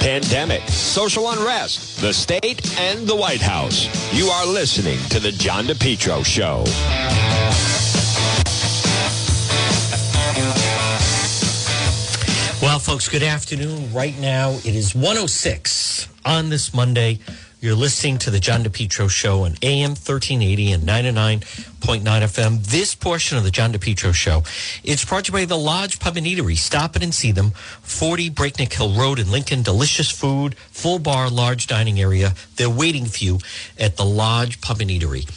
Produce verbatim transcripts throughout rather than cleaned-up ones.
pandemic, social unrest, the state, and the White House. You are listening to The John DePietro Show. Well, folks, good afternoon. Right now, it is one oh six on this Monday. You're listening to The John DePietro Show on A M thirteen eighty and ninety-nine point nine F M. This portion of The John DePietro Show, it's brought to you by The Lodge Pub and Eatery. Stop in and see them. forty Breakneck Hill Road in Lincoln. Delicious food, full bar, large dining area. They're waiting for you at The Lodge Pub and Eatery.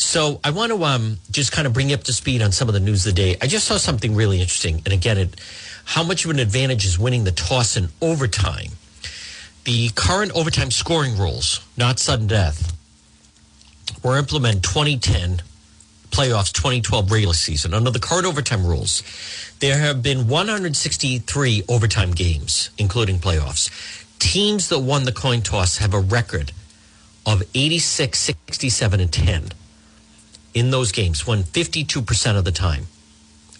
So I want to um, just kind of bring you up to speed on some of the news of the day. I just saw something really interesting. And again, it, how much of an advantage is winning the toss in overtime? The current overtime scoring rules, not sudden death, were implemented twenty ten playoffs, twenty twelve regular season. Under the current overtime rules, there have been one hundred sixty-three overtime games, including playoffs. Teams that won the coin toss have a record of eighty-six, sixty-seven, and ten in those games, won fifty-two percent of the time.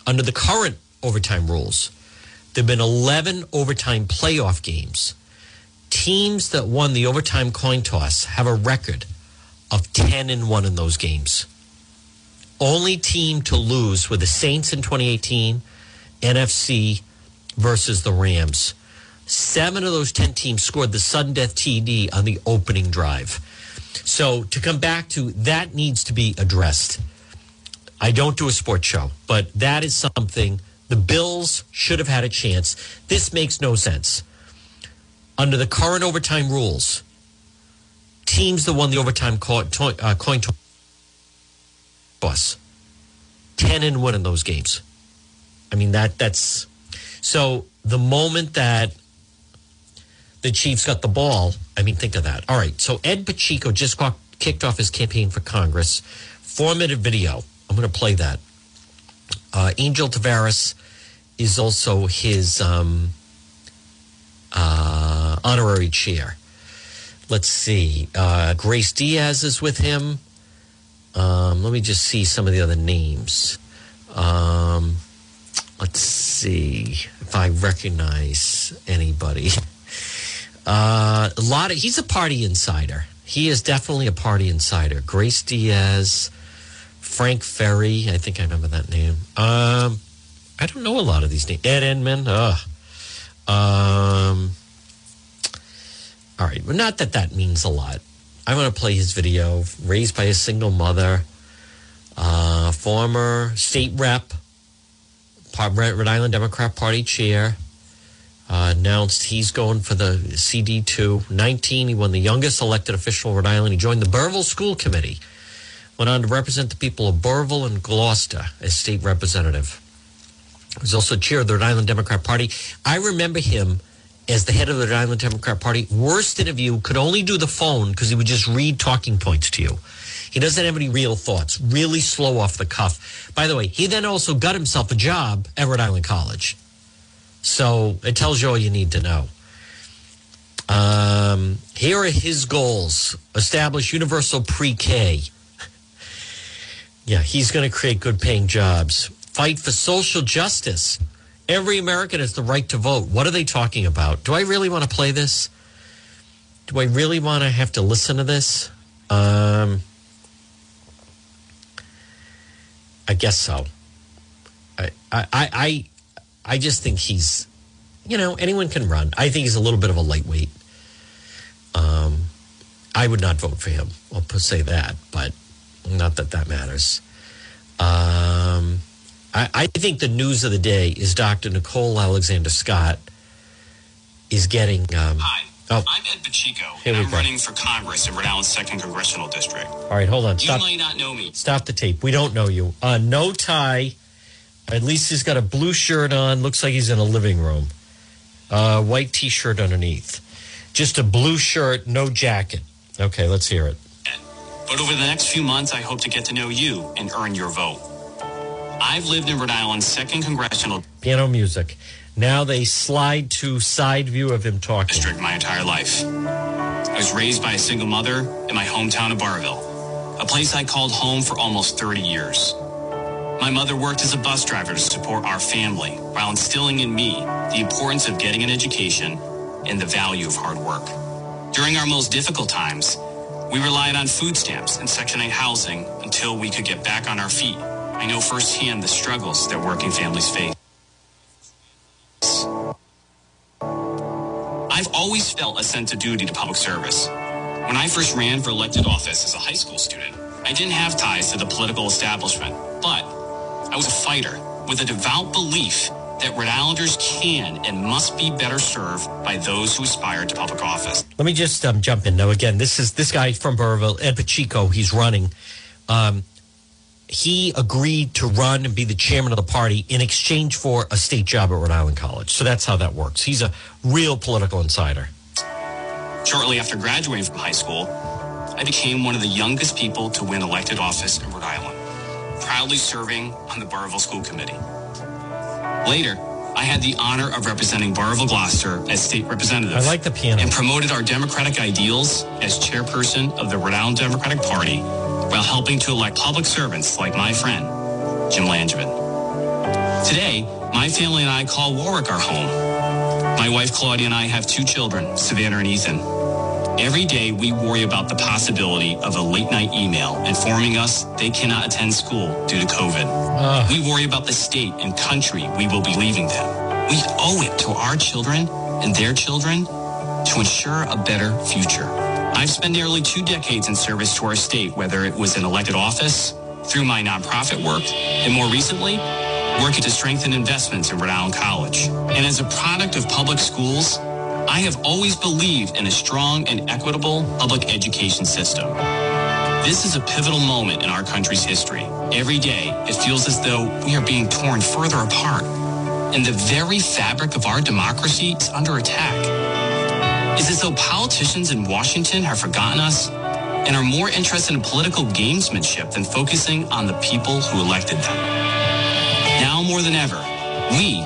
Under the current overtime rules, there have been eleven overtime playoff games. Teams that won the overtime coin toss have a record of ten and one in those games. Only team to lose were the Saints in twenty eighteen, N F C versus the Rams. Seven of those ten teams scored the sudden death T D on the opening drive. So to come back to, that needs to be addressed. I don't do a sports show, but that is something the Bills should have had a chance. This makes no sense. Under the current overtime rules, teams that won the overtime coin toss, ten and one in those games. I mean, that that's... So the moment that the Chiefs got the ball, I mean, think of that. All right, so Ed Pacheco just got, kicked off his campaign for Congress. Four-minute video. I'm going to play that. Uh, Angel Tavares is also his... Um, Uh, honorary chair. Let's see. Uh, Grace Diaz is with him. Um, let me just see some of the other names. Um, let's see if I recognize anybody. Uh, a lot of he's a party insider. He is definitely a party insider. Grace Diaz, Frank Ferry. I think I remember that name. Um, I don't know a lot of these names. Ed Edman. Ugh. Um, all right. Well, not that that means a lot. I want to play his video, raised by a single mother, uh, former state rep, Rhode Island Democrat Party chair, uh, announced he's going for the C D two. nineteen, he won the youngest elected official in Rhode Island. He joined the Burville School Committee, went on to represent the people of Burville and Gloucester as state representative. He was also chair of the Rhode Island Democrat Party. I remember him as the head of the Rhode Island Democrat Party. Worst interview, could only do the phone because he would just read talking points to you. He doesn't have any real thoughts, really slow off the cuff. By the way, he then also got himself a job at Rhode Island College. So it tells you all you need to know. Um, here are his goals. Establish universal pre-K. Yeah, he's going to create good paying jobs. Fight for social justice. Every American has the right to vote. What are they talking about? Do I really want to play this? Do I really want to have to listen to this? Um, I guess so. I, I, I, I just think he's, you know, anyone can run. I think he's a little bit of a lightweight. Um, I would not vote for him. I'll say that, but not that that matters. Um... I think the news of the day is Doctor Nicole Alexander-Scott is getting... Um, Hi, oh. I'm Ed Pacheco, and I'm go. running for Congress in Rhode Island's second Congressional District. All right, hold on. Stop. You may not know me. Stop the tape. We don't know you. Uh, no tie. At least he's got a blue shirt on. Looks like he's in a living room. Uh, white T-shirt underneath. Just a blue shirt, no jacket. Okay, let's hear it. But over the next few months, I hope to get to know you and earn your vote. I've lived in Rhode Island's second congressional piano music. Now they slide to side view of him talking. District my entire life. I was raised by a single mother in my hometown of Barville, a place I called home for almost thirty years. My mother worked as a bus driver to support our family while instilling in me the importance of getting an education and the value of hard work. During our most difficult times, we relied on food stamps and Section eight housing until we could get back on our feet. I know firsthand the struggles that working families face. I've always felt a sense of duty to public service. When I first ran for elected office as a high school student, I didn't have ties to the political establishment, but I was a fighter with a devout belief that Rhode Islanders can and must be better served by those who aspire to public office. Let me just um, jump in. Now, again, this is this guy from Burville, Ed Pacheco. He's running. Um, he agreed to run and be the chairman of the party in exchange for a state job at Rhode Island College. So that's how that works. He's a real political insider. Shortly after graduating from high school, I became one of the youngest people to win elected office in Rhode Island, proudly serving on the Burville School Committee. Later, I had the honor of representing Burville Gloucester as state representative. I like the piano. And promoted our democratic ideals as chairperson of the Rhode Island Democratic Party while helping to elect public servants like my friend, Jim Langevin. Today, my family and I call Warwick our home. My wife, Claudia, and I have two children, Savannah and Ethan. Every day, we worry about the possibility of a late-night email informing us they cannot attend school due to COVID. Uh. We worry about the state and country we will be leaving them. We owe it to our children and their children to ensure a better future. I've spent nearly two decades in service to our state, whether it was in elected office, through my nonprofit work, and more recently, working to strengthen investments in Rhode Island College. And as a product of public schools, I have always believed in a strong and equitable public education system. This is a pivotal moment in our country's history. Every day, it feels as though we are being torn further apart, and the very fabric of our democracy is under attack. It's as though politicians in Washington have forgotten us and are more interested in political gamesmanship than focusing on the people who elected them. Now more than ever, we,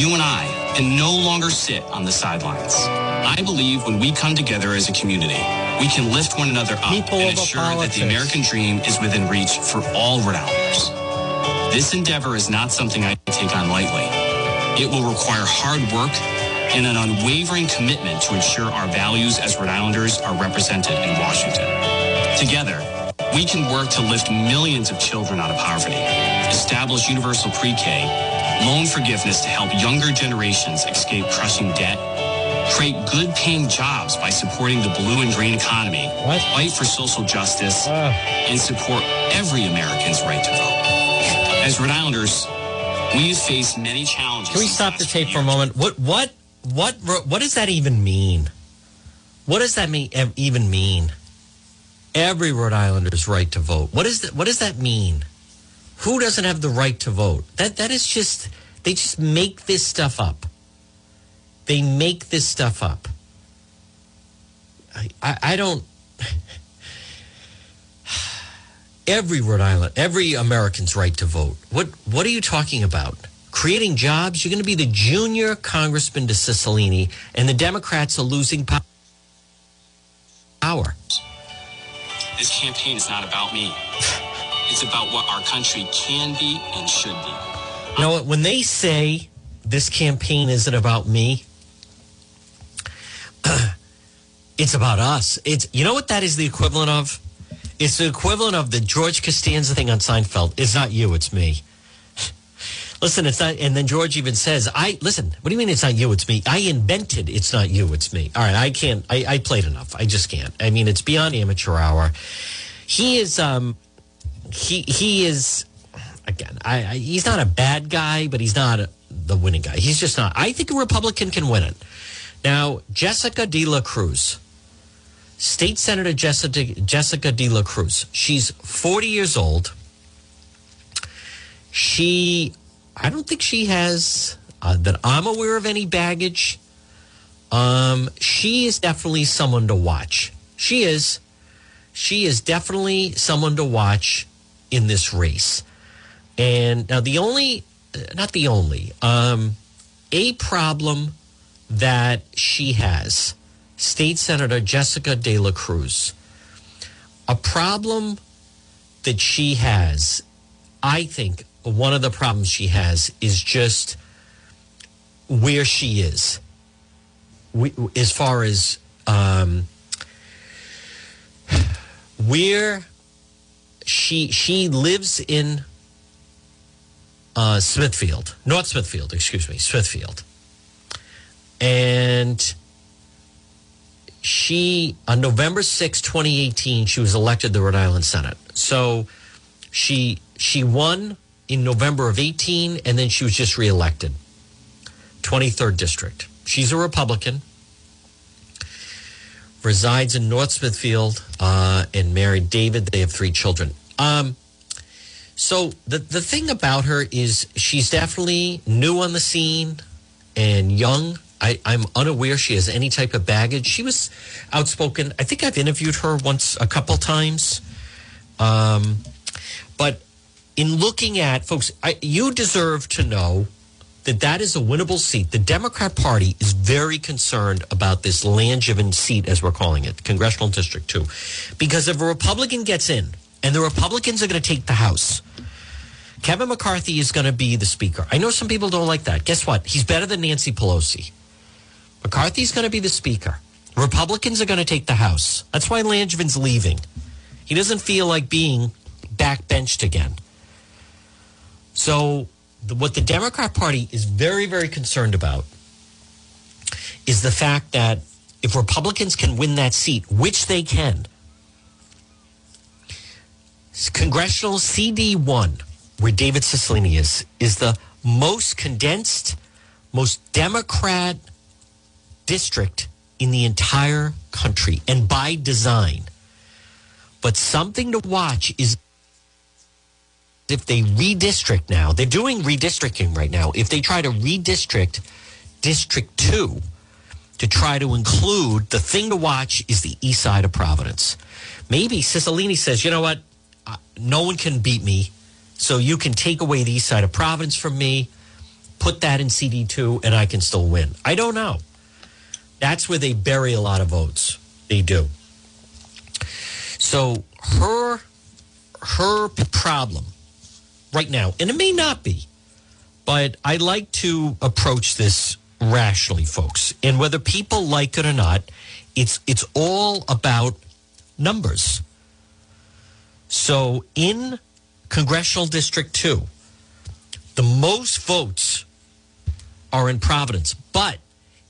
you and I, and no longer sit on the sidelines. I believe when we come together as a community, we can lift one another up People and ensure that the American dream is within reach for all Rhode Islanders. This endeavor is not something I take on lightly. It will require hard work and an unwavering commitment to ensure our values as Rhode Islanders are represented in Washington. Together, we can work to lift millions of children out of poverty, establish universal pre-K, loan forgiveness to help younger generations escape crushing debt, create good-paying jobs by supporting the blue and green economy, what? Fight for social justice, uh. and support every American's right to vote. As Rhode Islanders, we face many challenges. Can we stop the tape for a moment? What, what, what, what does that even mean? What does that mean, even mean? Every Rhode Islander's right to vote. What is that? What does that mean? Who doesn't have the right to vote? That that is just, they just make this stuff up. They make this stuff up. I, I, I don't, every Rhode Island, every American's right to vote. What, what are you talking about? Creating jobs? You're going to be the junior congressman to Cicilline, and the Democrats are losing power. This campaign is not about me. It's about what our country can be and should be. You know what? When they say this campaign isn't about me, uh, it's about us. It's you know what that is the equivalent of? It's the equivalent of the George Costanza thing on Seinfeld. It's not you, it's me. Listen, it's not. And then George even says, "I listen. What do you mean it's not you, it's me? I invented it's not you, it's me. All right, I can't. I, I played enough. I just can't. I mean, it's beyond amateur hour. He is." Um, He he is, again, I, I, he's not a bad guy, but he's not a, the winning guy. He's just not. I think a Republican can win it. Now, Jessica De La Cruz, State Senator Jessica, Jessica De La Cruz, she's forty years old. She, I don't think she has, uh, that I'm aware of, any baggage. Um, she is definitely someone to watch. She is. She is definitely someone to watch in this race. And now the only, not the only, um, a problem that she has, State Senator Jessica De La Cruz, a problem that she has, I think one of the problems she has is just where she is. we, as far as um, where she she lives in uh, Smithfield, North Smithfield, excuse me, Smithfield, and she on November sixth, twenty eighteen, she was elected the Rhode Island Senate. So she she won in November of eighteen, and then she was just reelected. twenty-third District. She's a Republican, resides in North Smithfield, uh, and married David. They have three children. Um, so the, the thing about her is she's definitely new on the scene and young. I, I'm unaware she has any type of baggage. She was outspoken. I think I've interviewed her once, a couple times. Um, but in looking at, folks, I, you deserve to know that that is a winnable seat. The Democrat Party is very concerned about this Langevin seat, as we're calling it, Congressional District two. Because if a Republican gets in, and the Republicans are going to take the House, Kevin McCarthy is going to be the Speaker. I know some people don't like that. Guess what? He's better than Nancy Pelosi. McCarthy's going to be the Speaker. Republicans are going to take the House. That's why Langevin's leaving. He doesn't feel like being backbenched again. So what the Democrat Party is very, very concerned about is the fact that if Republicans can win that seat, which they can, Congressional C D one, where David Cicilline is, is the most condensed, most Democrat district in the entire country, and by design. But something to watch is if they redistrict now, they're doing redistricting right now. If they try to redistrict District two to try to include, the thing to watch is the east side of Providence. Maybe Cicilline says, you know what, no one can beat me, so you can take away the east side of Providence from me, put that in C D two, and I can still win. I don't know. That's where they bury a lot of votes. They do. So her her problem right now, and it may not be, but I like to approach this rationally, folks. And whether people like it or not, it's it's all about numbers. So in Congressional District two, the most votes are in Providence, but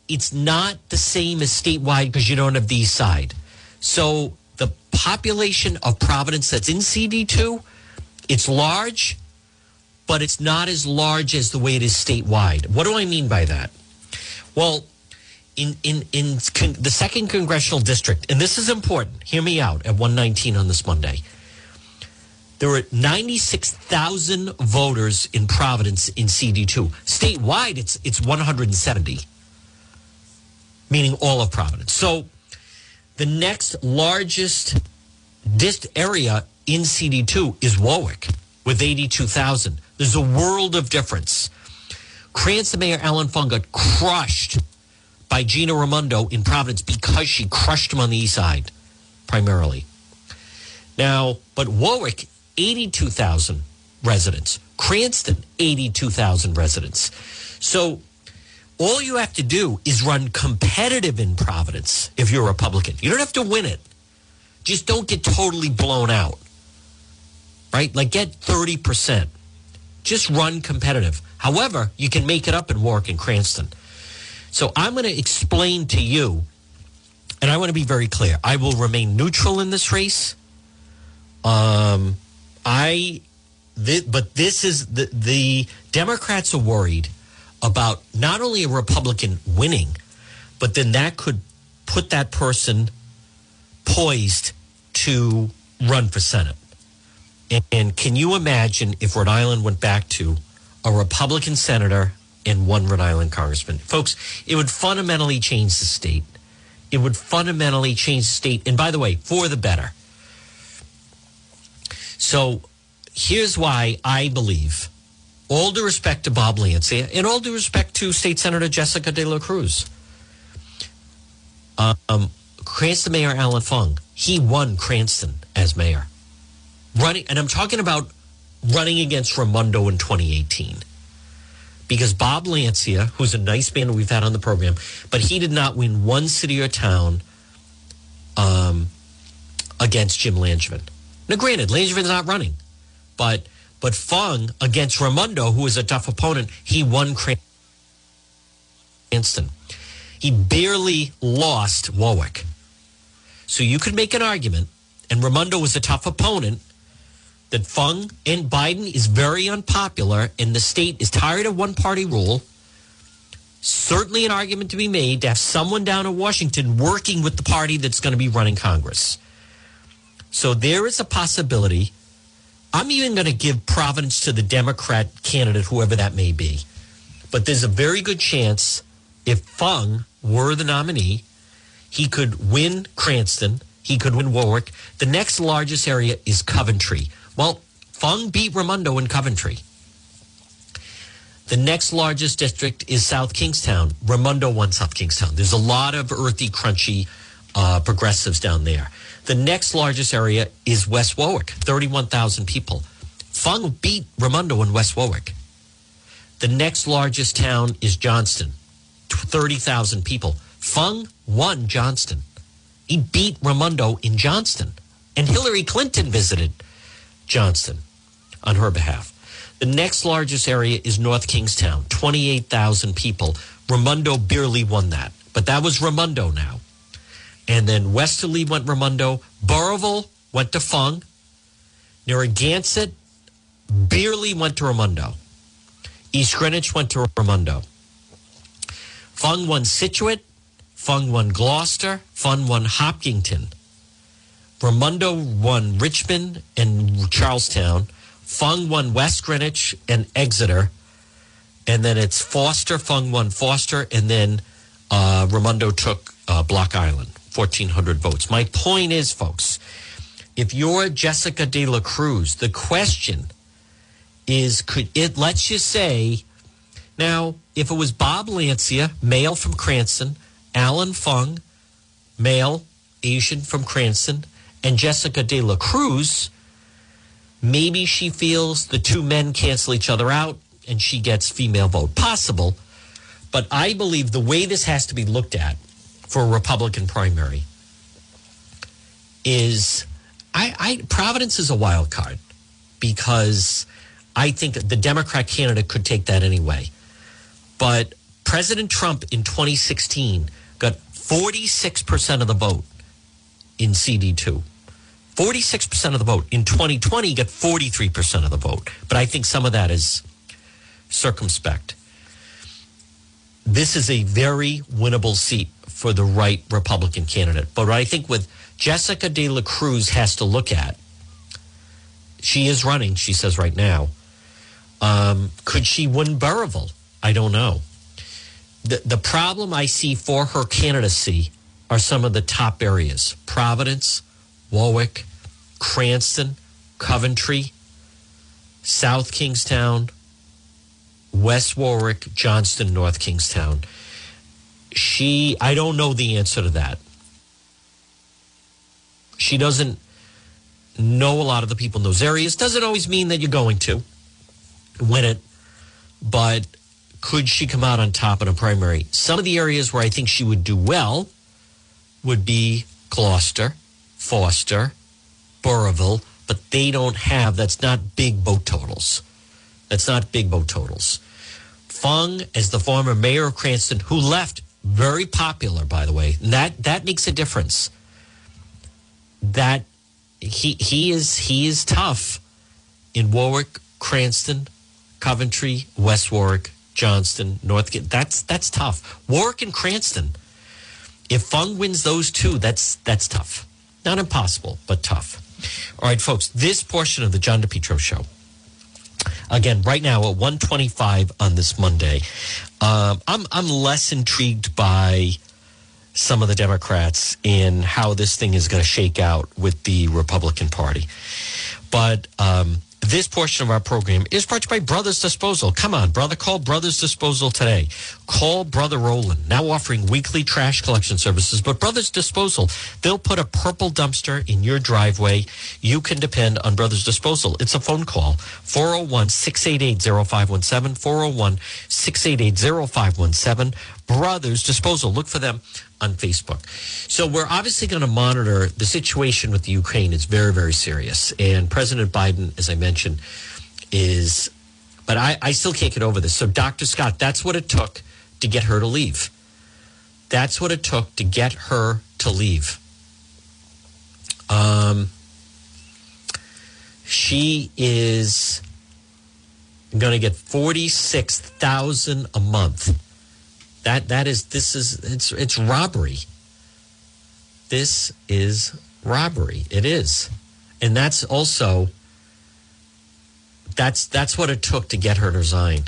it's not the same as statewide because you don't have the east side. So the population of Providence that's in C D two, it's large, but it's not as large as the way it is statewide. What do I mean by that? Well, in in in con- the second congressional district, and this is important, hear me out, at one nineteen on this Monday, there were ninety-six thousand voters in Providence in C D two. Statewide, it's it's one hundred seventy, meaning all of Providence. So the next largest dist area in C D two is Warwick with eighty-two thousand. There's a world of difference. Cranston Mayor Alan Fung got crushed by Gina Raimondo in Providence because she crushed him on the east side primarily. Now, but Warwick, eighty-two thousand residents. Cranston, eighty-two thousand residents. So all you have to do is run competitive in Providence if you're a Republican. You don't have to win it. Just don't get totally blown out. Right? Like, get thirty percent. Just run competitive. However, you can make it up in Warwick and Cranston. So I'm going to explain to you, and I want to be very clear, I will remain neutral in this race. Um, I, th- but this is, the, the Democrats are worried about not only a Republican winning, but then that could put that person poised to run for Senate. And can you imagine if Rhode Island went back to a Republican senator and one Rhode Island congressman? Folks, it would fundamentally change the state. It would fundamentally change the state. And by the way, for the better. So here's why I believe, all due respect to Bob Lancia and all due respect to State Senator Jessica De La Cruz, um, Cranston Mayor Alan Fung, he won Cranston as mayor. Running, and I'm talking about running against Raimondo in twenty eighteen. because Bob Lancia, who's a nice man we've had on the program, but he did not win one city or town um, against Jim Langevin. Now, granted, Langevin's not running, but but Fung against Raimondo, who is a tough opponent, he won Cranston. He barely lost Warwick. So you could make an argument, and Raimondo was a tough opponent, that Fung and Biden is very unpopular, and the state is tired of one-party rule. Certainly an argument to be made to have someone down in Washington working with the party that's going to be running Congress. So there is a possibility. I'm even going to give providence to the Democrat candidate, whoever that may be. But there's a very good chance if Fung were the nominee, he could win Cranston. He could win Warwick. The next largest area is Coventry. Well, Fung beat Raimondo in Coventry. The next largest district is South Kingstown. Raimondo won South Kingstown. There's a lot of earthy, crunchy uh, progressives down there. The next largest area is West Warwick, thirty-one thousand people. Fung beat Raimondo in West Warwick. The next largest town is Johnston, thirty thousand people. Fung won Johnston. He beat Raimondo in Johnston. And Hillary Clinton visited Johnston on her behalf. The next largest area is North Kingstown, twenty-eight thousand people. Raimondo barely won that. But that was Raimondo now. And then Westerly went Raimondo. Burrillville went to Fung. Narragansett barely went to Raimondo. East Greenwich went to Raimondo. Fung won Scituate. Fung won Gloucester. Fung won Hopkinton. Raimondo won Richmond and Charlestown. Fung won West Greenwich and Exeter. And then it's Foster. Fung won Foster. And then uh, Raimondo took uh, Block Island, fourteen hundred votes. My point is, folks, if you're Jessica De La Cruz, the question is, could it, let's just say, now, if it was Bob Lancia, male from Cranston, Alan Fung, male, Asian from Cranston, and Jessica De La Cruz, maybe she feels the two men cancel each other out and she gets female vote. Possible. But I believe the way this has to be looked at for a Republican primary is I, I Providence is a wild card because I think the Democrat candidate could take that anyway. But President Trump in twenty sixteen got forty-six percent of the vote in C D two. forty-six percent of the vote. In twenty twenty, he got forty-three percent of the vote. But I think some of that is circumspect. This is a very winnable seat for the right Republican candidate. But what I think with Jessica De La Cruz has to look at, she is running, she says right now. Um, could she win Burrillville? I don't know. The, the problem I see for her candidacy are some of the top areas. Providence, Warwick, Cranston, Coventry, South Kingstown, West Warwick, Johnston, North Kingstown. She, I don't know the answer to that. She doesn't know a lot of the people in those areas. Doesn't always mean that you're going to win it, but could she come out on top in a primary? Some of the areas where I think she would do well would be Gloucester, Foster, Burrillville, but they don't have, that's not big vote totals. That's not big vote totals. Fung, as the former mayor of Cranston, who left, very popular, by the way, and that, that makes a difference. That he he is he is tough in Warwick, Cranston, Coventry, West Warwick, Johnston, North. That's that's tough. Warwick and Cranston. If Fung wins those two, that's that's tough. Not impossible, but tough. All right, folks. This portion of the John DePietro Show, again, right now at one twenty-five on this Monday. Um, I'm I'm less intrigued by some of the Democrats in how this thing is going to shake out with the Republican Party, but um, This portion of our program is brought to you by Brothers Disposal. Come on, brother. Call Brothers Disposal today. Call Brother Roland, now offering weekly trash collection services. But Brothers Disposal, they'll put a purple dumpster in your driveway. You can depend on Brothers Disposal. It's a phone call, four oh one, six eight eight, oh five one seven, four oh one, six eight eight, oh five one seven. Brothers Disposal. Look for them on Facebook. So we're obviously going to monitor the situation with the Ukraine. It's very, very serious. And President Biden, as I mentioned, is, but I, I still can't get over this. So Doctor Scott, that's what it took to get her to leave. That's what it took to get her to leave. Um, she is going to get forty-six thousand dollars a month. That that is this is it's it's robbery. This is robbery. It is, and that's also that's that's what it took to get her to resign.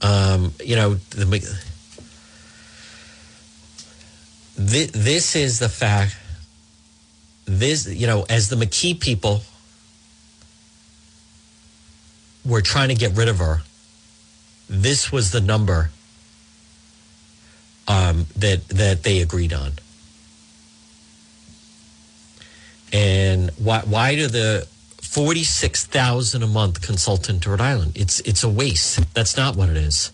Um, you know, the, the this is the fact. This you know, as the McKee people were trying to get rid of her, this was the number. Um, that that they agreed on, and why why do the forty six thousand a month consultant to Rhode Island? It's it's a waste. That's not what it is.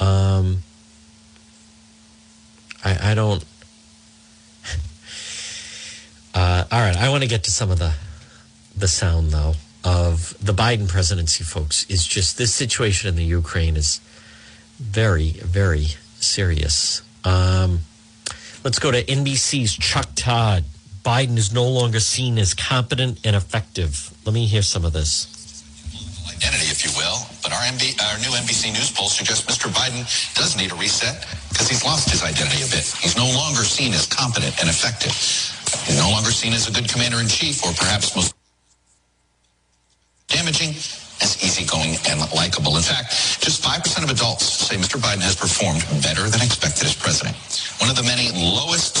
Um, I I don't. uh, all right, I want to get to some of the the sound though of the Biden presidency, folks. It's just this situation in the Ukraine is very very. serious. Um, let's go to N B C's Chuck Todd. Biden is no longer seen as competent and effective. Let me hear some of this. Identity, if you will, but our, M B, our new N B C News poll suggests Mister Biden does need a reset because he's lost his identity a bit. He's no longer seen as competent and effective. He's no longer seen as a good commander-in-chief, or perhaps most damaging, as easygoing and likable. In fact, just five percent of adults say Mister Biden has performed better than expected as president. One of the many lowest,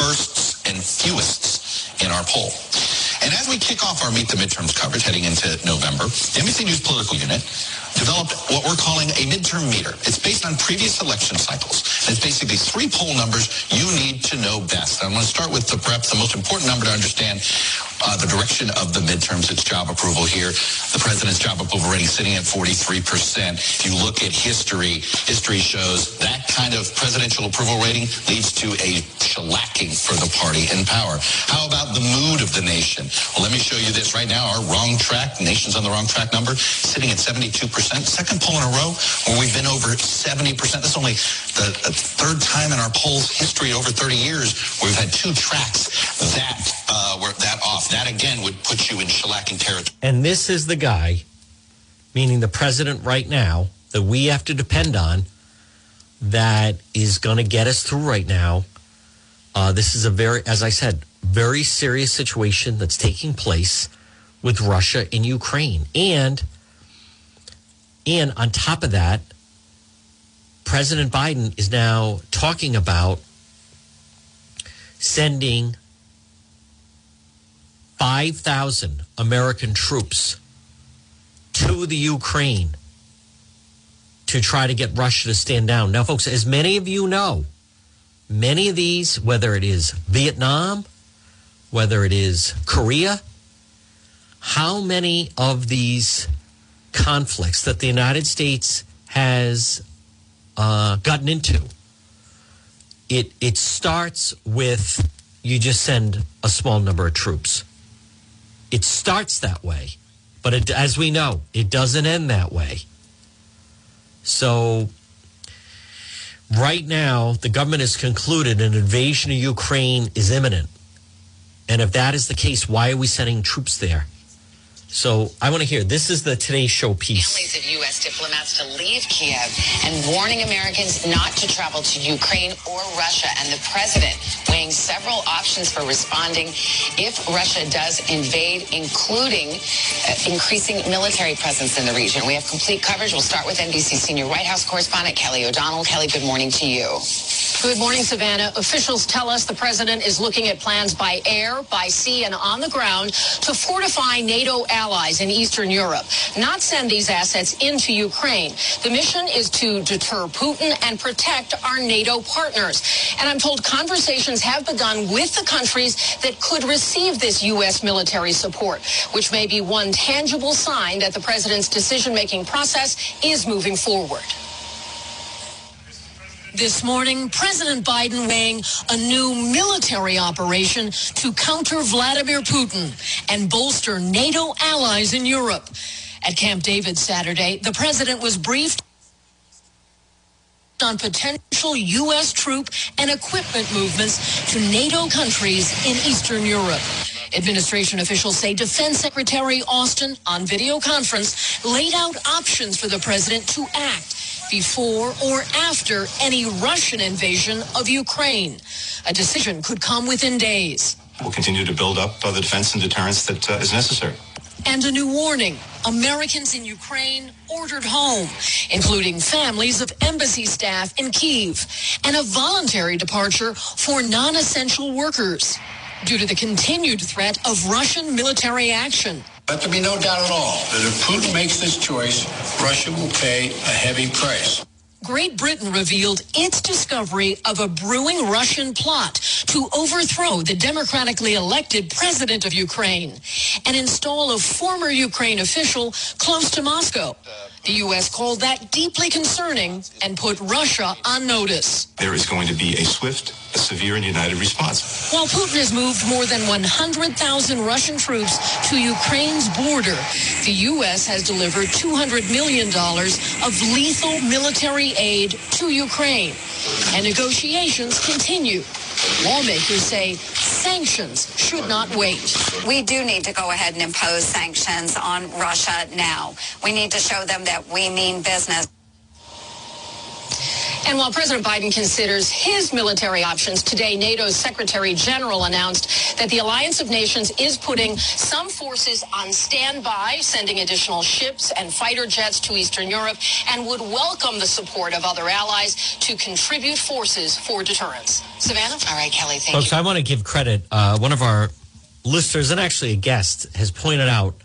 firsts, and fewests in our poll. And as we kick off our Meet the Midterms coverage heading into November, the N B C News Political Unit developed what we're calling a midterm meter. It's based on previous election cycles. And it's basically three poll numbers you need to know best. I'm going to start with the, perhaps the most important number to understand uh, the direction of the midterms. It's job approval here. The president's job approval rating sitting at forty-three percent. If you look at history, history shows that kind of presidential approval rating leads to a shellacking for the party in power. How about the mood of the nation? Well, let me show you this right now. Our wrong track, nation's on the wrong track number, sitting at seventy-two percent. Second poll in a row where we've been over seventy percent. That's only the third time in our polls history over thirty years where we've had two tracks that uh, were that off. That, again, would put you in shellacking territory. And this is the guy, meaning the president right now, that we have to depend on, that is going to get us through right now. Uh, this is a very, as I said, very serious situation that's taking place with Russia and Ukraine. And and on top of that, President Biden is now talking about sending five thousand American troops to the Ukraine to try to get Russia to stand down. Now, folks, as many of you know, many of these, whether it is Vietnam, whether it is Korea, how many of these conflicts that the United States has uh, gotten into, it it starts with you just send a small number of troops. It starts that way, but it, as we know, it doesn't end that way. So right now, the government has concluded an invasion of Ukraine is imminent. And if that is the case, why are we sending troops there? So I want to hear, this is the Today Show piece. Families of U S diplomats to leave Kiev and warning Americans not to travel to Ukraine or Russia. And the president weighing several options for responding if Russia does invade, including uh, increasing military presence in the region. We have complete coverage. We'll start with N B C senior White House correspondent Kelly O'Donnell. Kelly, good morning to you. Good morning, Savannah. Officials tell us the president is looking at plans by air, by sea, and on the ground to fortify NATO allies in Eastern Europe, not send these assets into Ukraine. The mission is to deter Putin and protect our NATO partners. And I'm told conversations have begun with the countries that could receive this U S military support, which may be one tangible sign that the president's decision-making process is moving forward. This morning, President Biden weighing a new military operation to counter Vladimir Putin and bolster NATO allies in Europe. At Camp David Saturday, the president was briefed on potential U S troop and equipment movements to NATO countries in Eastern Europe. Administration officials say Defense Secretary Austin, on video conference, laid out options for the president to act before or after any Russian invasion of Ukraine. A decision could come within days. We'll continue to build up uh, the defense and deterrence that uh, is necessary. And a new warning. Americans in Ukraine ordered home, including families of embassy staff in Kyiv, and a voluntary departure for non-essential workers due to the continued threat of Russian military action. Let there be no doubt at all that if Putin makes this choice, Russia will pay a heavy price. Great Britain revealed its discovery of a brewing Russian plot to overthrow the democratically elected president of Ukraine and install a former Ukraine official close to Moscow. The U S called that deeply concerning and put Russia on notice. There is going to be a swift, a severe, and united response. While Putin has moved more than one hundred thousand Russian troops to Ukraine's border, the U S has delivered two hundred million dollars of lethal military aid to Ukraine. And negotiations continue. Lawmakers say sanctions should not wait. We do need to go ahead and impose sanctions on Russia now. We need to show them that we mean business. And while President Biden considers his military options, today NATO's Secretary General announced that the Alliance of Nations is putting some forces on standby, sending additional ships and fighter jets to Eastern Europe, and would welcome the support of other allies to contribute forces for deterrence. Savannah? All right, Kelly, thank Folks, you. Folks, I want to give credit. Uh, one of our listeners, and actually a guest, has pointed out,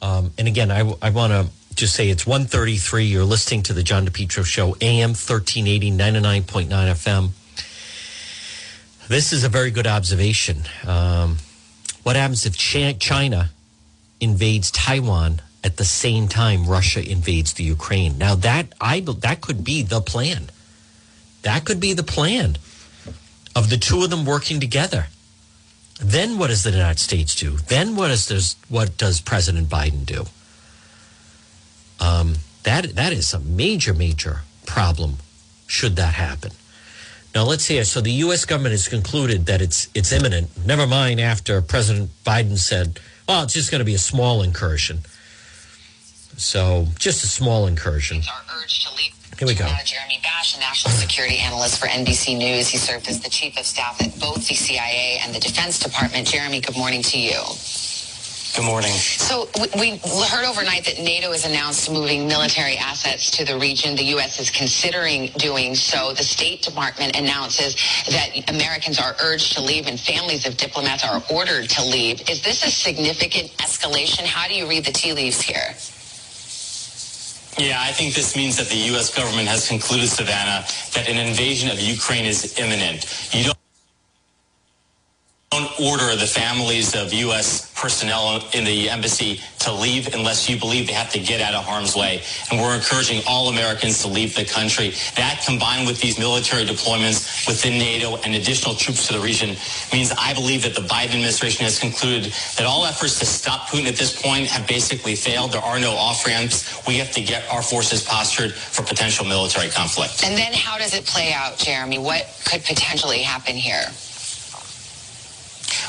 um, and again, I, I want to just say it's one thirty-three. You're listening to the John DePietro Show, A M thirteen eighty, ninety-nine point nine F M. This is a very good observation. Um, what happens if China invades Taiwan at the same time Russia invades the Ukraine? Now, that I that could be the plan. That could be the plan of the two of them working together. Then what does the United States do? Then what is this, what does President Biden do? Um, that that is a major, major problem should that happen. Now, let's hear. So the U S government has concluded that it's it's imminent. Never mind after President Biden said, well, it's just going to be a small incursion. So just a small incursion. Are urged to leave. Here we go. Jeremy Bash, a national security analyst for N B C News. He served as the chief of staff at both the C I A and the Defense Department. Jeremy, good morning to you. Good morning. So we heard overnight that NATO has announced moving military assets to the region. The U S is considering doing so. The State Department announces that Americans are urged to leave and families of diplomats are ordered to leave. Is this a significant escalation? How do you read the tea leaves here? Yeah, I think this means that the U S government has concluded, Savannah, that an invasion of Ukraine is imminent. You don't Don't order the families of U S personnel in the embassy to leave unless you believe they have to get out of harm's way. And we're encouraging all Americans to leave the country. That, combined with these military deployments within NATO and additional troops to the region, means I believe that the Biden administration has concluded that all efforts to stop Putin at this point have basically failed. There are no off-ramps. We have to get our forces postured for potential military conflict. And then how does it play out, Jeremy? What could potentially happen here?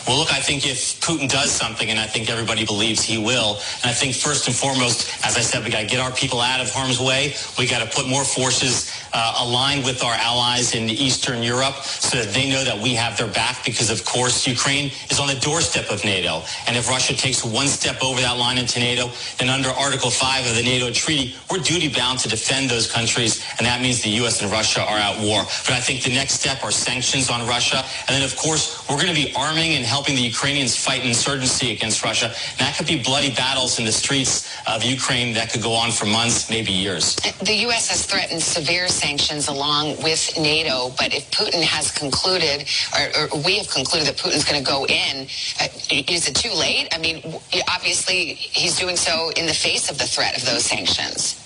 Well, look, I think if Putin does something, and I think everybody believes he will, and I think first and foremost, as I said, we got to get our people out of harm's way. We got to put more forces uh, aligned with our allies in Eastern Europe so that they know that we have their back, because, of course, Ukraine is on the doorstep of NATO. And if Russia takes one step over that line into NATO, then under Article five of the NATO treaty, we're duty-bound to defend those countries, and that means the U S and Russia are at war. But I think the next step are sanctions on Russia, and then, of course, we're going to be arming and helping the Ukrainians fight insurgency against Russia. And that could be bloody battles in the streets of Ukraine that could go on for months, maybe years. The U S has threatened severe sanctions along with NATO, but if Putin has concluded, or, or we have concluded that Putin's going to go in, uh, is it too late? I mean, obviously, he's doing so in the face of the threat of those sanctions.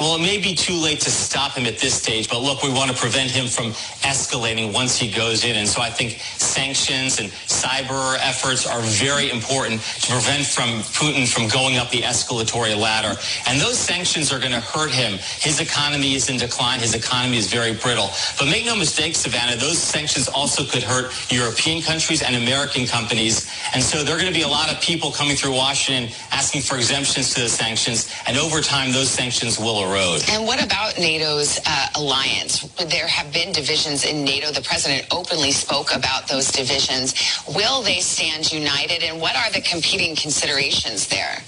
Well, it may be too late to stop him at this stage, but look, we want to prevent him from escalating once he goes in. And so I think sanctions and cyber efforts are very important to prevent from Putin from going up the escalatory ladder. And those sanctions are going to hurt him. His economy is in decline. His economy is very brittle. But make no mistake, Savannah, those sanctions also could hurt European countries and American companies. And so there are going to be a lot of people coming through Washington asking for exemptions to the sanctions. And over time, those sanctions will arrive. Road. And what about NATO's uh, alliance? There have been divisions in NATO. The president openly spoke about those divisions. Will they stand united, and what are the competing considerations there?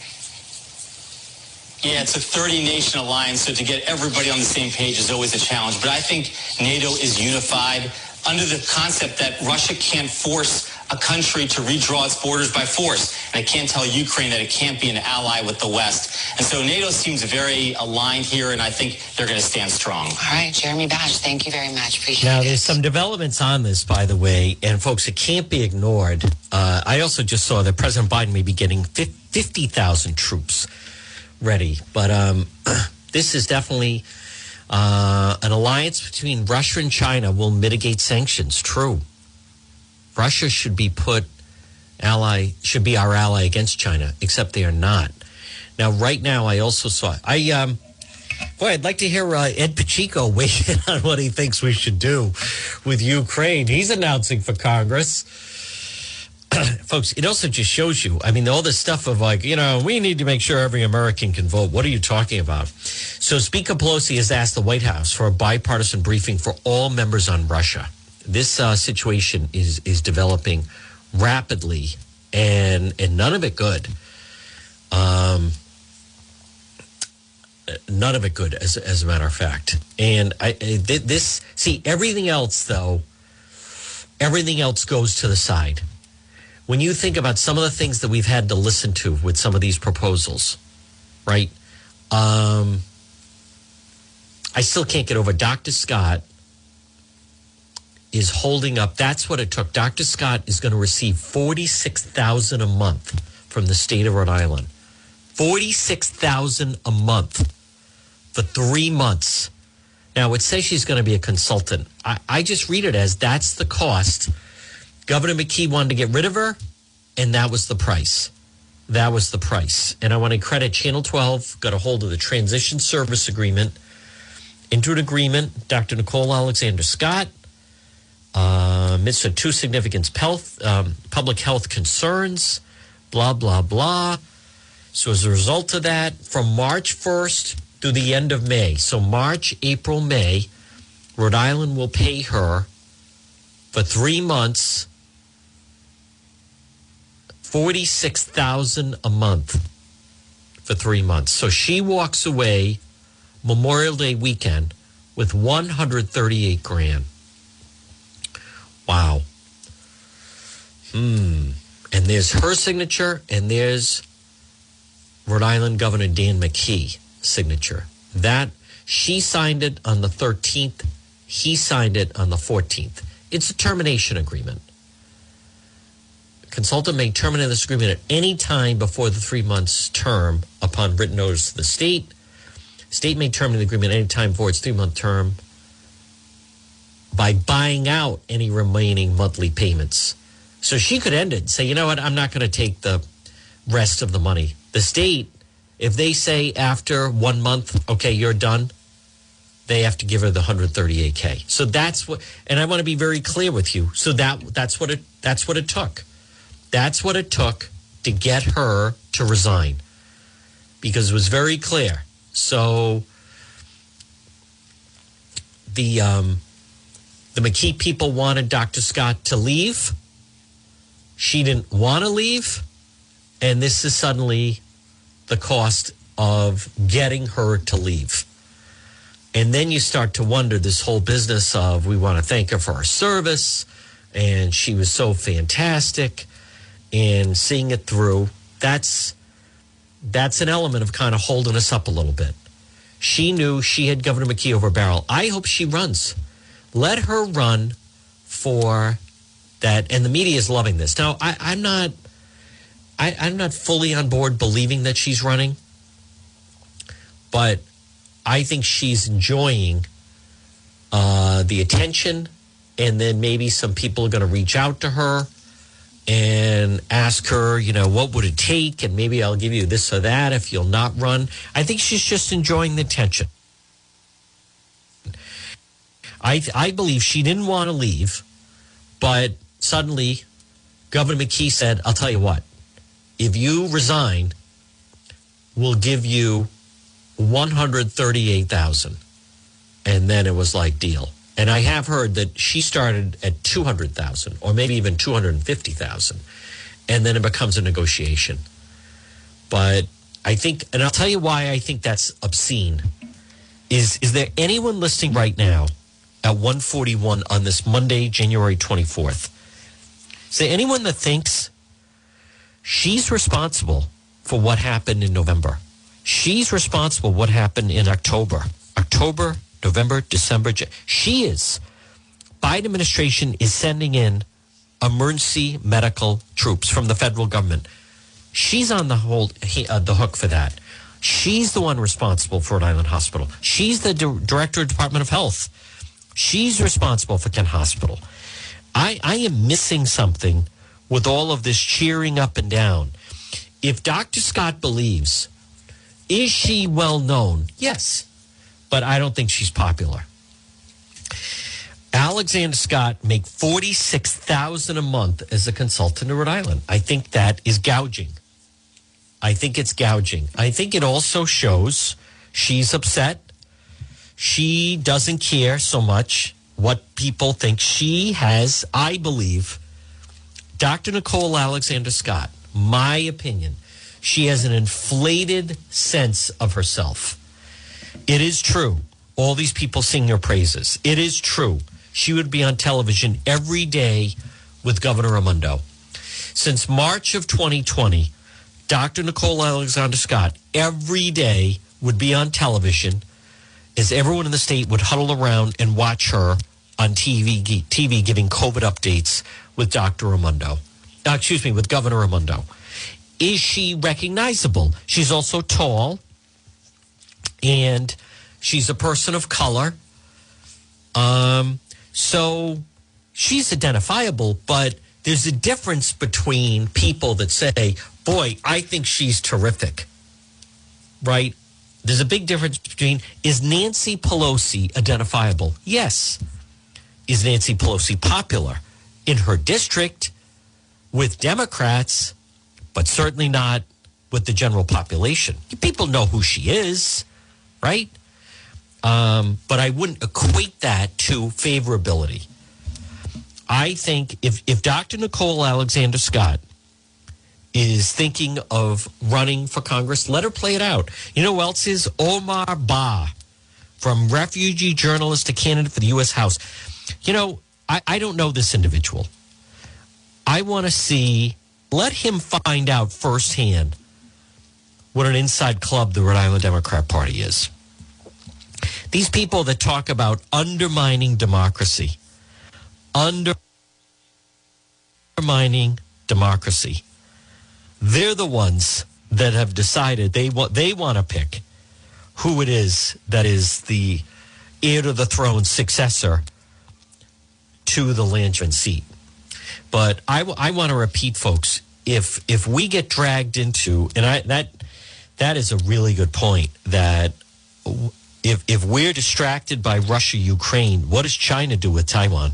Yeah, it's a thirty-nation alliance, so to get everybody on the same page is always a challenge. But I think NATO is unified under the concept that Russia can't force a country to redraw its borders by force. And it can't tell Ukraine that it can't be an ally with the West. And so NATO seems very aligned here, and I think they're going to stand strong. All right, Jeremy Bash, thank you very much. Appreciate it. Now, there's some developments on this, by the way, and folks, it can't be ignored. Uh, I also just saw that President Biden may be getting fifty thousand troops ready. But um, this is definitely uh, an alliance between Russia and China will mitigate sanctions, true. Russia should be put ally, should be our ally against China, except they are not. Now, right now, I also saw, I, um, boy, I'd like to hear uh, Ed Pacheco weigh in on what he thinks we should do with Ukraine. He's announcing for Congress. Folks, it also just shows you, I mean, all this stuff of like, you know, we need to make sure every American can vote. What are you talking about? So Speaker Pelosi has asked the White House for a bipartisan briefing for all members on Russia. This uh, situation is is developing rapidly, and and none of it good. Um, none of it good, as as a matter of fact. And I this see everything else though. Everything else goes to the side. When you think about some of the things that we've had to listen to with some of these proposals, right? Um, I still can't get over Doctor Scott. Is holding up. That's what it took. Doctor Scott is going to receive forty-six thousand dollars a month from the state of Rhode Island. forty-six thousand dollars a month for three months. Now, it says she's going to be a consultant. I, I just read it as that's the cost. Governor McKee wanted to get rid of her, and that was the price. That was the price. And I want to credit Channel twelve, got a hold of the Transition Service Agreement, into an agreement, Doctor Nicole Alexander-Scott, Uh, midst of two significant health, um, public health concerns, blah, blah, blah. So as a result of that, from March first through the end of May, so March, April, May, Rhode Island will pay her for three months, forty-six thousand dollars a month for three months. So she walks away Memorial Day weekend with one hundred thirty-eight grand. Wow. Hmm. And there's her signature, and there's Rhode Island Governor Dan McKee signature. That she signed it on the thirteenth. He signed it on the fourteenth. It's a termination agreement. A consultant may terminate this agreement at any time before the three months term upon written notice to the state. State may terminate the agreement at any time before its three-month term. By buying out any remaining monthly payments. So she could end it and say, you know what, I'm not going to take the rest of the money. The state, if they say after one month, okay, you're done, they have to give her the one hundred thirty-eight K. So that's what, and I want to be very clear with you. So that that's what it that's what it took. That's what it took to get her to resign, because it was very clear. So the um, the McKee people wanted Doctor Scott to leave. She didn't want to leave, and this is suddenly the cost of getting her to leave. And then you start to wonder this whole business of, we want to thank her for her service, and she was so fantastic, and seeing it through, that's that's an element of kind of holding us up a little bit. She knew she had Governor McKee over a barrel. I hope she runs. Let her run for that. And the media is loving this. Now, I, I'm not I, I'm not fully on board believing that she's running, but I think she's enjoying uh, the attention, and then maybe some people are going to reach out to her and ask her, you know, what would it take? And maybe I'll give you this or that if you'll not run. I think she's just enjoying the attention. I I believe she didn't want to leave, but suddenly Governor McKee said, I'll tell you what, if you resign, we'll give you one hundred thirty-eight thousand dollars. And then it was like, deal. And I have heard that she started at two hundred thousand dollars or maybe even two hundred fifty thousand dollars. And then it becomes a negotiation. But I think, and I'll tell you why I think that's obscene. Is, is there anyone listening right now at one forty-one on this Monday, January twenty-fourth? Is there anyone that thinks she's responsible for what happened in November? She's responsible for what happened in October. October, November, December. She is. Biden administration is sending in emergency medical troops from the federal government. She's on the hold, uh, the hook for that. She's the one responsible for Rhode Island Hospital. She's the di- director of Department of Health. She's responsible for Kent Hospital. I, I am missing something with all of this cheering up and down. If Doctor Scott believes... Is she well known? Yes, but I don't think she's popular. Alexander-Scott make forty-six thousand dollars a month as a consultant in Rhode Island. I think that is gouging. I think it's gouging. I think it also shows she's upset. She doesn't care so much what people think. She has, I believe, Doctor Nicole Alexander-Scott, my opinion, she has an inflated sense of herself. It is true. All these people sing her praises. It is true. She would be on television every day with Governor Raimondo. Since March of twenty twenty, Doctor Nicole Alexander-Scott every day would be on television as everyone in the state would huddle around and watch her on T V, T V giving COVID updates with Doctor Raimondo. Uh, excuse me, with Governor Raimondo. Is she recognizable? She's also tall, and she's a person of color. Um, so she's identifiable, but there's a difference between people that say, boy, I think she's terrific, right? There's a big difference between, is Nancy Pelosi identifiable? Yes. Is Nancy Pelosi popular in her district with Democrats? But certainly not with the general population. People know who she is, right? Um, but I wouldn't equate that to favorability. I think if, if Doctor Nicole Alexander-Scott is thinking of running for Congress, let her play it out. You know who else is? Omar Ba, from refugee journalist to candidate for the U S House. You know, I, I don't know this individual. I want to see... Let him find out firsthand what an inside club the Rhode Island Democrat Party is. These people that talk about undermining democracy, undermining democracy, they're the ones that have decided they want, they want to pick who it is that is the heir to the throne successor to the Langevin seat. But I, I want to repeat, folks, if if we get dragged into, and I that that is a really good point, that If if we're distracted by Russia, Ukraine, what does China do with Taiwan?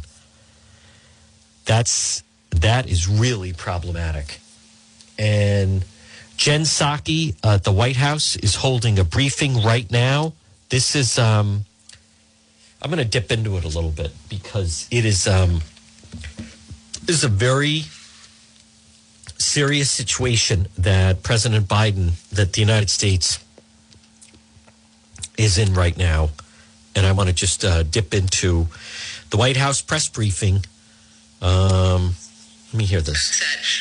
That's that is really problematic. And Jen Psaki at the White House is holding a briefing right now. This is um, I'm going to dip into it a little bit because it is um, this is a very serious situation that President Biden, that the United States is in right now. And I want to just uh, dip into the White House press briefing. Um, let me hear this.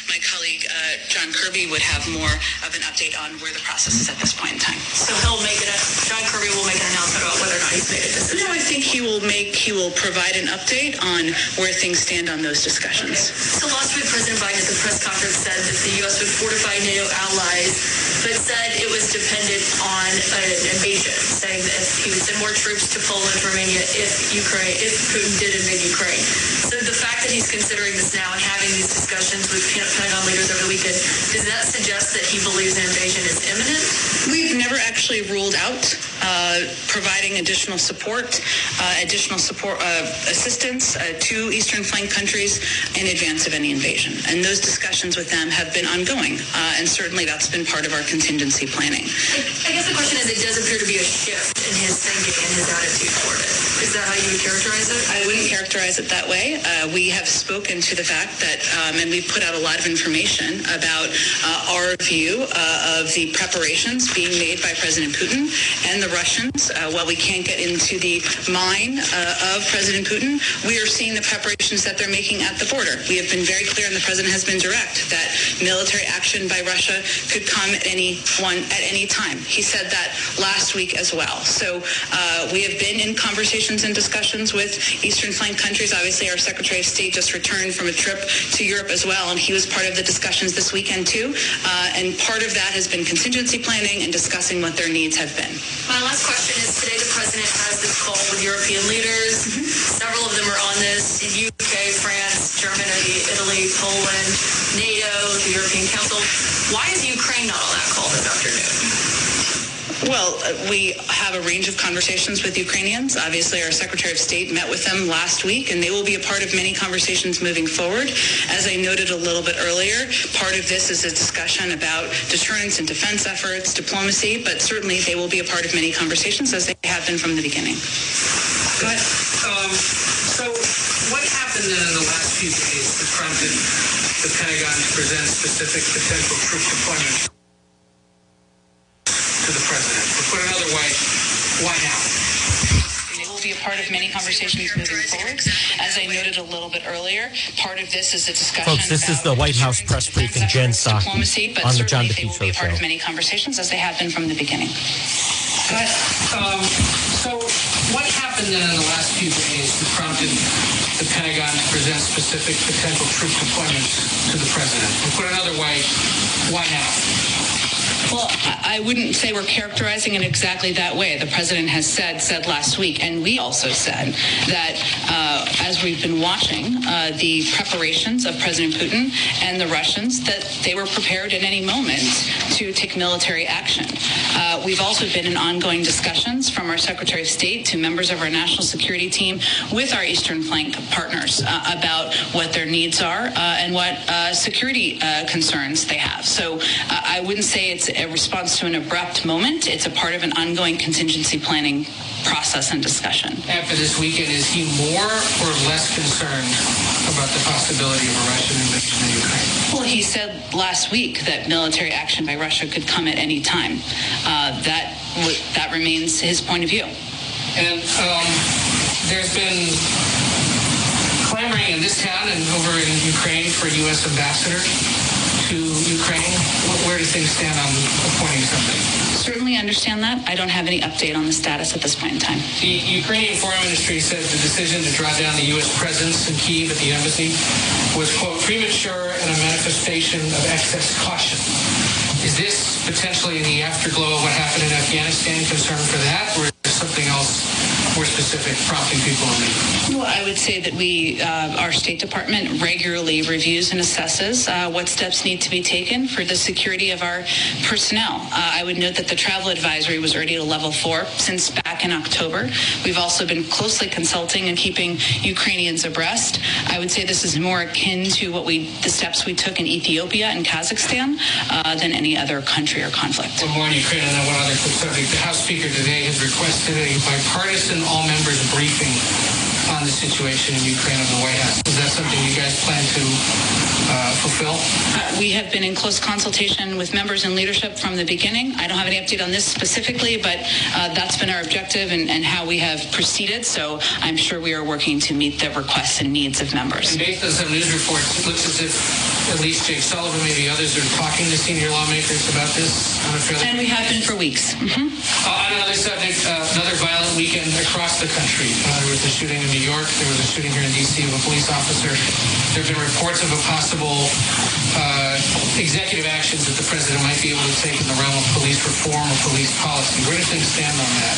My colleague, uh, John Kirby, would have more of an update on where the process is at this point in time. So he'll make it, John Kirby will make an announcement about whether or not he's made a decision. No, I think he will make, he will provide an update on where things stand on those discussions. Okay. So last week, President Biden at the press conference said that the U S would fortify NATO allies, but said it was dependent on an invasion, saying that he would send more troops to Poland, Romania, if Ukraine, if Putin did invade Ukraine. So the fact that he's considering this now and having these discussions with Pentagon leaders over the weekend, does that suggest that he believes an invasion is imminent? We've never actually ruled out uh, providing additional support, uh, additional support uh, assistance uh, to Eastern Flank countries in advance of any invasion. And those discussions with them have been ongoing, uh, and certainly that's been part of our contingency planning. I guess the question is, it does appear to be a shift in his thinking and his attitude toward it. Is that how you would characterize it? I wouldn't characterize it that way. Uh, we have spoken to the fact that, um, and we've put out a lot of information about uh, our view uh, of the preparations being made by President Putin and the Russians. Uh, while we can't get into the mind uh, of President Putin, we are seeing the preparations that they're making at the border. We have been very clear, and the president has been direct, that military action by Russia could come at any One at any time. He said that last week as well. So uh, we have been in conversations and discussions with Eastern Flank countries. Obviously, our Secretary of State just returned from a trip to Europe as well, and he was part of the discussions this weekend too. Uh, and part of that has been contingency planning and discussing what their needs have been. My last question is, today the president has this call with European leaders. Mm-hmm. Several of them are on this: U K, France, Germany, Italy, Poland, NATO, the European Council. Why is Ukraine not on that call this afternoon? Well, we have a range of conversations with Ukrainians. Obviously, our Secretary of State met with them last week, and they will be a part of many conversations moving forward. As I noted a little bit earlier, part of this is a discussion about deterrence and defense efforts, diplomacy, but certainly they will be a part of many conversations, as they have been from the beginning. But, um, so what happened then in the last few days to try to... the Pentagon to present specific potential troop deployment to the president? But put another way, why now? It will be a part of many conversations moving forward. As I noted a little bit earlier, part of this is a discussion. Folks, this is the White House press briefing, Jen Psaki, on the John DePietro Show. They will be a part of many conversations, as they have been from the beginning. But, um, so what happened then in the last few days that prompted the Pentagon to present specific potential troop deployments to the president? And put another way, why now? Well, I wouldn't say we're characterizing it exactly that way. The president has said, said last week, and we also said that uh, as we've been watching uh, the preparations of President Putin and the Russians, that they were prepared at any moment to take military action. Uh, we've also been in ongoing discussions from our Secretary of State to members of our national security team with our Eastern Flank partners uh, about what their needs are uh, and what uh, security uh, concerns they have. So uh, I wouldn't say it's a response to an abrupt moment. It's a part of an ongoing contingency planning process and discussion. After this weekend, is he more or less concerned about the possibility of a Russian invasion of Ukraine? Well, he said last week that military action by Russia could come at any time. Uh, that w- that remains his point of view. And um, there's been clamoring in this town and over in Ukraine for a U S ambassador to Ukraine. Where do things stand on appointing somebody? Certainly understand that. I don't have any update on the status at this point in time. The Ukrainian foreign ministry said the decision to draw down the U S presence in Kyiv at the embassy was, quote, premature and a manifestation of excess caution. Is this potentially the afterglow of what happened in Afghanistan concern for that, or is there something else? more specific, prompting people on me? Well, I would say that we, uh, our State Department regularly reviews and assesses uh, what steps need to be taken for the security of our personnel. Uh, I would note that the travel advisory was already at a level four since back in October. We've also been closely consulting and keeping Ukrainians abreast. I would say this is more akin to what we, the steps we took in Ethiopia and Kazakhstan uh, than any other country or conflict. One more on Ukraine and then one other quick subject. The House Speaker today has requested a bipartisan all members briefing on the situation in Ukraine of the White House. Is that something you guys plan to uh, fulfill? Uh, we have been in close consultation with members and leadership from the beginning. I don't have any update on this specifically, but uh, that's been our objective and, and how we have proceeded. So I'm sure we are working to meet the requests and needs of members. And based on some news reports, it looks as if at least Jake Sullivan, maybe others, are talking to senior lawmakers about this. On a fairly and we have been for weeks. Mm-hmm. Uh, on another subject, uh, another violent weekend across the country. Uh, there was the shooting in New York. There was a shooting here in D C of a police officer. There have been reports of a possible uh, executive actions that the president might be able to take in the realm of police reform or police policy. Where do things stand on that?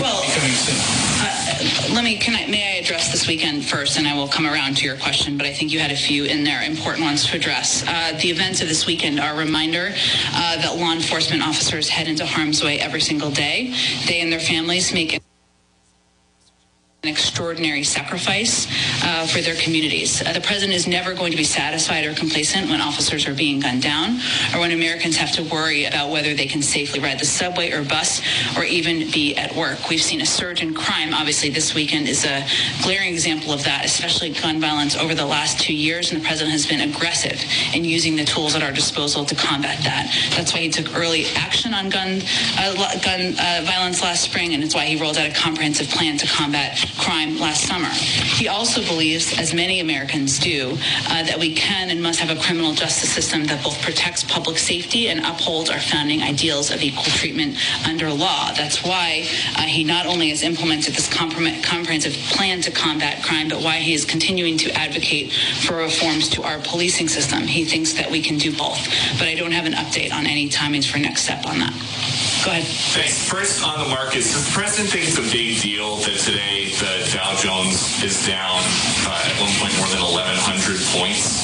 Well, coming soon. Uh, let me, can I, may I address this weekend first, and I will come around to your question, but I think you had a few in there, important ones to address. Uh, the events of this weekend are a reminder uh, that law enforcement officers head into harm's way every single day. They and their families make it an extraordinary sacrifice uh, for their communities. Uh, the president is never going to be satisfied or complacent when officers are being gunned down or when Americans have to worry about whether they can safely ride the subway or bus or even be at work. We've seen a surge in crime. Obviously, this weekend is a glaring example of that, especially gun violence over the last two years, and the president has been aggressive in using the tools at our disposal to combat that. That's why he took early action on gun, uh, gun uh, violence last spring, and it's why he rolled out a comprehensive plan to combat crime last summer. He also believes, as many Americans do, uh, that we can and must have a criminal justice system that both protects public safety and upholds our founding ideals of equal treatment under law. That's why uh, he not only has implemented this comprom- comprehensive plan to combat crime, but why he is continuing to advocate for reforms to our policing system. He thinks that we can do both, but I don't have an update on any timings for next step on that. Go ahead. Thanks. First on the markets, the president thinks it's a big deal that today the Dow Jones is down uh, at one point more than eleven hundred points.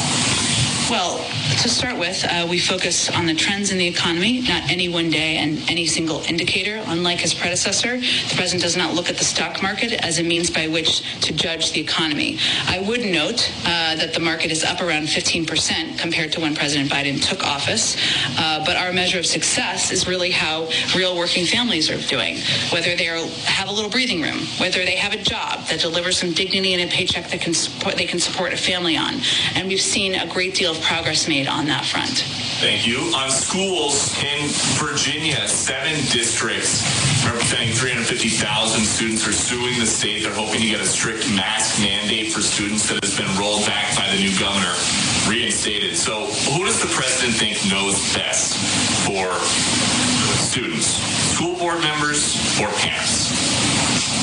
Well, to start with, uh, we focus on the trends in the economy, not any one day and any single indicator. Unlike his predecessor, the president does not look at the stock market as a means by which to judge the economy. I would note uh, that the market is up around fifteen percent compared to when President Biden took office, uh, but our measure of success is really how real working families are doing, whether they are, have a little breathing room, whether they have a job that delivers some dignity and a paycheck that can support, they can support a family on. And we've seen a great deal of progress made on that front. Thank you. On schools in Virginia, seven districts representing three hundred fifty thousand students are suing the state. They're hoping to get a strict mask mandate for students that has been rolled back by the new governor, reinstated. So who does the president think knows best for students, school board members, or parents?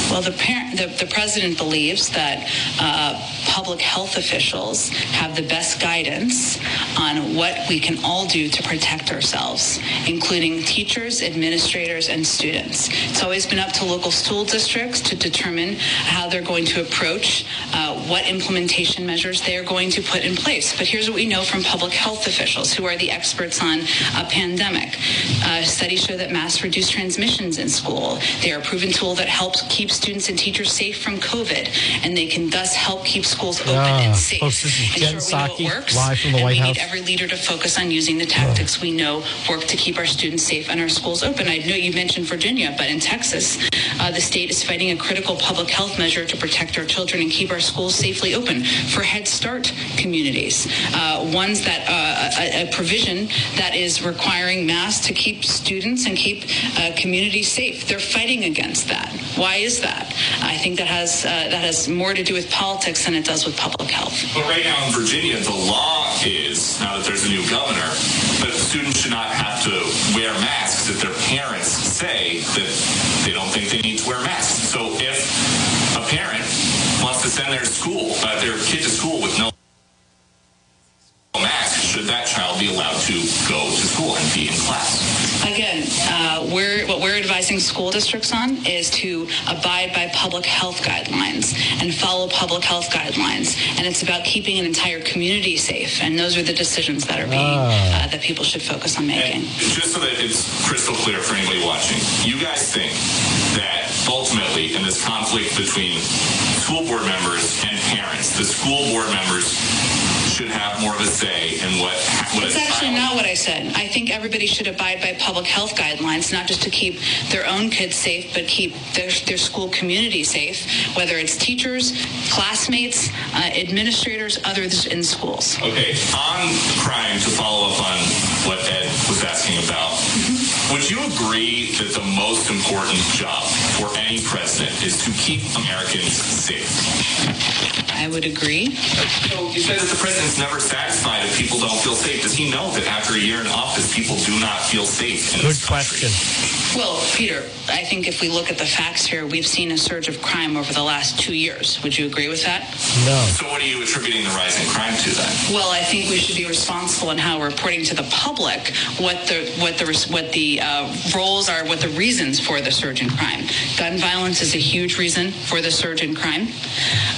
Well, the, parent, the, the president believes that uh, public health officials have the best guidance on what we can all do to protect ourselves, including teachers, administrators, and students. It's always been up to local school districts to determine how they're going to approach uh, what implementation measures they are going to put in place. But here's what we know from public health officials, who are the experts on a pandemic. Uh, studies show that masks reduce transmissions in school. They are a proven tool that helps keep students and teachers safe from COVID, and they can thus help keep schools open yeah. and safe. Folks, this is Jen Psaki, live from the White House. We need every leader to focus on using the tactics yeah. we know work to keep our students safe and our schools open. I know you mentioned Virginia, but in Texas, uh, the state is fighting a critical public health measure to protect our children and keep our schools safely open for Head Start communities, uh, ones that uh, a, a provision that is requiring masks to keep students and keep uh, communities safe. They're fighting against that. Why is that? I think that has uh, that has more to do with politics than it does with public health. But right now in Virginia, the law is, now that there's a new governor, that students should not have to wear masks if their parents say that they don't think they need to wear masks. So if a parent wants to send their school, uh, their kid to school with no mask, should that child be allowed to go to school and be in class? Again, uh, we're what we're advising focusing school districts on is to abide by public health guidelines and follow public health guidelines. And it's about keeping an entire community safe. And those are the decisions that are being, uh, that people should focus on making. And just so that it's crystal clear for anybody watching, you guys think that ultimately in this conflict between school board members and parents, the school board members should have more of a say in what what is. That's actually not what I said. I think everybody should abide by public health guidelines, not just to keep their own kids safe, but keep their, their school community safe, whether it's teachers, classmates, uh, administrators, others in schools. Okay, on crime, to follow up on what Ed was asking about, mm-hmm. would you agree that the most important job for any president is to keep Americans safe? I would agree. So you said that the president's never satisfied if people don't feel safe. Does he know that after a year in office, people do not feel safe in this country? Good question. Well, Peter, I think if we look at the facts here, we've seen a surge of crime over the last two years. Would you agree with that? No. So what are you attributing the rise in crime to then? Well, I think we should be responsible in how we're reporting to the public what the what the what the uh, roles are, what the reasons for the surge in crime. Gun violence is a huge reason for the surge in crime.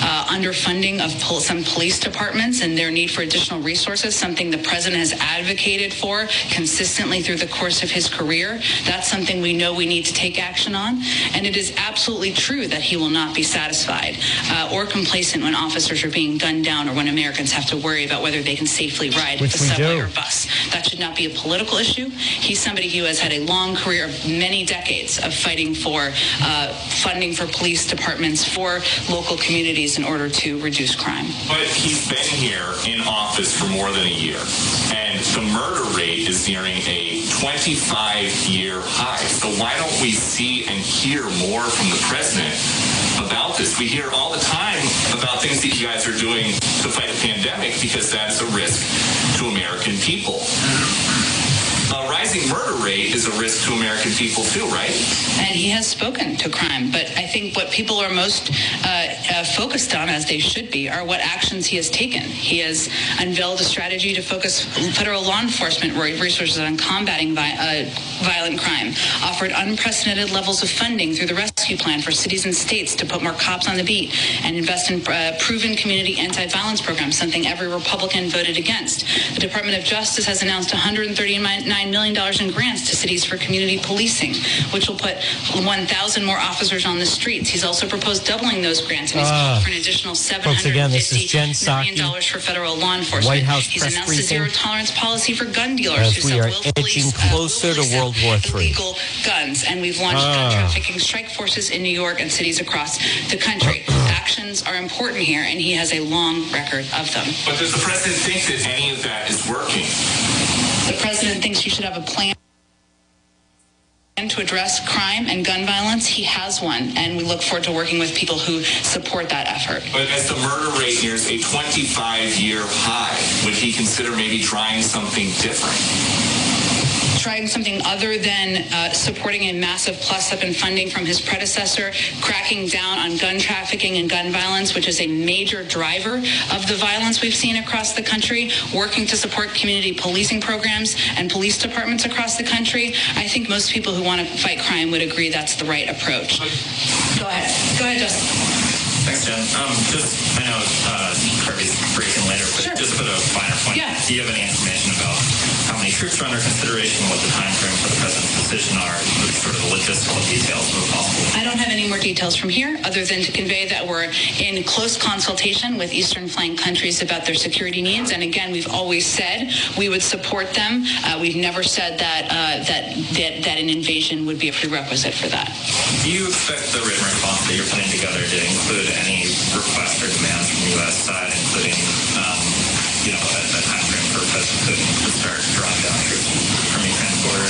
Uh, underfunding of pol- some police departments and their need for additional resources, something the president has advocated for consistently through the course of his career. That's something we know we need to take action on. And it is absolutely true that he will not be satisfied uh, or complacent when officers are being gunned down or when Americans have to worry about whether they can safely ride the subway or bus. That should not be a political issue. He's somebody who has had a long career of many decades of fighting for uh, funding for police departments, for local communities in order to reduce crime. But he's been here in office for more than a year, and the murder rate is nearing a twenty-five year high. So why don't we see and hear more from the president about this? We hear all the time about things that you guys are doing to fight the pandemic because that's a risk to American people. A rising murder rate is a risk to American people too, right? And he has spoken to crime, but I think what people are most uh, uh, focused on, as they should be, are what actions he has taken. He has unveiled a strategy to focus federal law enforcement resources on combating vi- uh, violent crime, offered unprecedented levels of funding through the rescue plan for cities and states to put more cops on the beat, and invest in uh, proven community anti-violence programs, something every Republican voted against. The Department of Justice has announced one hundred thirty-nine million dollars in grants to cities for community policing, which will put one thousand more officers on the streets. He's also proposed doubling those grants, and he's uh, called for an additional seven hundred fifty million dollars for federal law enforcement. White House he's press announced briefing. A zero-tolerance police policy for gun dealers who sell willfully illegal guns, and we've launched uh. gun trafficking strike forces in New York and cities across the country. Actions are important here, and he has a long record of them. But does the president think that any of that is working? The president thinks you should have a plan to address crime and gun violence. He has one, and we look forward to working with people who support that effort. But as the murder rate nears a twenty-five year high, would he consider maybe trying something different? Trying something other than uh, supporting a massive plus up in funding from his predecessor, cracking down on gun trafficking and gun violence, which is a major driver of the violence we've seen across the country, working to support community policing programs and police departments across the country. I think most people who want to fight crime would agree that's the right approach. Go ahead. Go ahead, Justin. Thanks, Jen. Um, just, I know uh, Kirby's briefing later, but sure. Just for the finer point, yeah. Do you have any information about how many troops are under consideration, what the time frame for the president's decision are, sort of the logistical details of possible? I don't have any more details from here, other than to convey that we're in close consultation with Eastern flank countries about their security needs. And again, we've always said we would support them. Uh, we've never said that, uh, that that that an invasion would be a prerequisite for that. Do you expect the written response that you're putting together to include any requests or demands from the U S side, including, um, you know, a, a time frame for President Putin to start drawing down troops from Ukraine's border?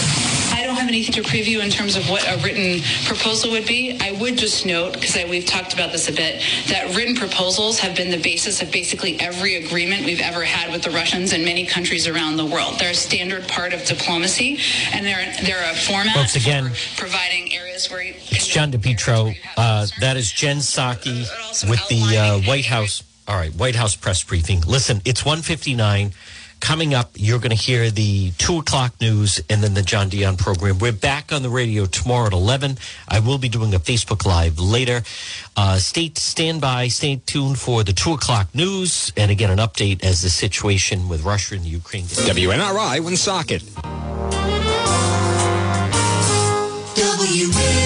I don't have anything to preview in terms of what a written proposal would be. I would just note, because we've talked about this a bit, that written proposals have been the basis of basically every agreement we've ever had with the Russians in many countries around the world. They're a standard part of diplomacy, and they're they're a format Once again, for providing areas where you it's John DePietro. Uh, that is Jen Psaki with the uh, White House. All right, White House press briefing. Listen, it's one fifty-nine. Coming up, you're going to hear the two o'clock news and then the John Dion program. We're back on the radio tomorrow at eleven. I will be doing a Facebook Live later. Uh, stay, stand by, stay tuned for the two o'clock news and, again, an update as the situation with Russia and Ukraine. W N R I Woonsocket. W N R I